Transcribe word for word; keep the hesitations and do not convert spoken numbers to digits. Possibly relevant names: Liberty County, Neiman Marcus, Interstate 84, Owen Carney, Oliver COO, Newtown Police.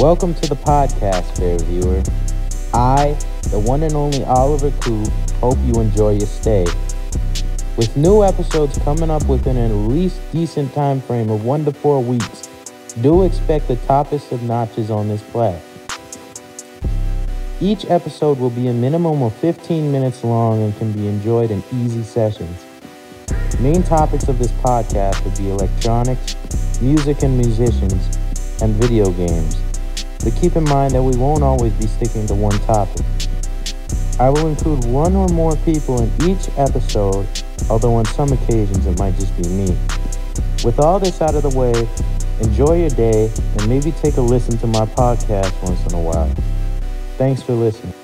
Welcome to the podcast, fair viewer. I, the one and only Oliver C O O, hope you enjoy your stay. With new episodes coming up within at least decent time frame of one to four weeks, do expect the toppest of notches on this platform. Each episode will be a minimum of fifteen minutes long and can be enjoyed in easy sessions. Main topics of this podcast will be electronics, music and musicians, and video games. But keep in mind that we won't always be sticking to one topic. I will include one or more people in each episode, although on some occasions it might just be me. With all this out of the way, enjoy your day and maybe take a listen to my podcast once in a while. Thanks for listening.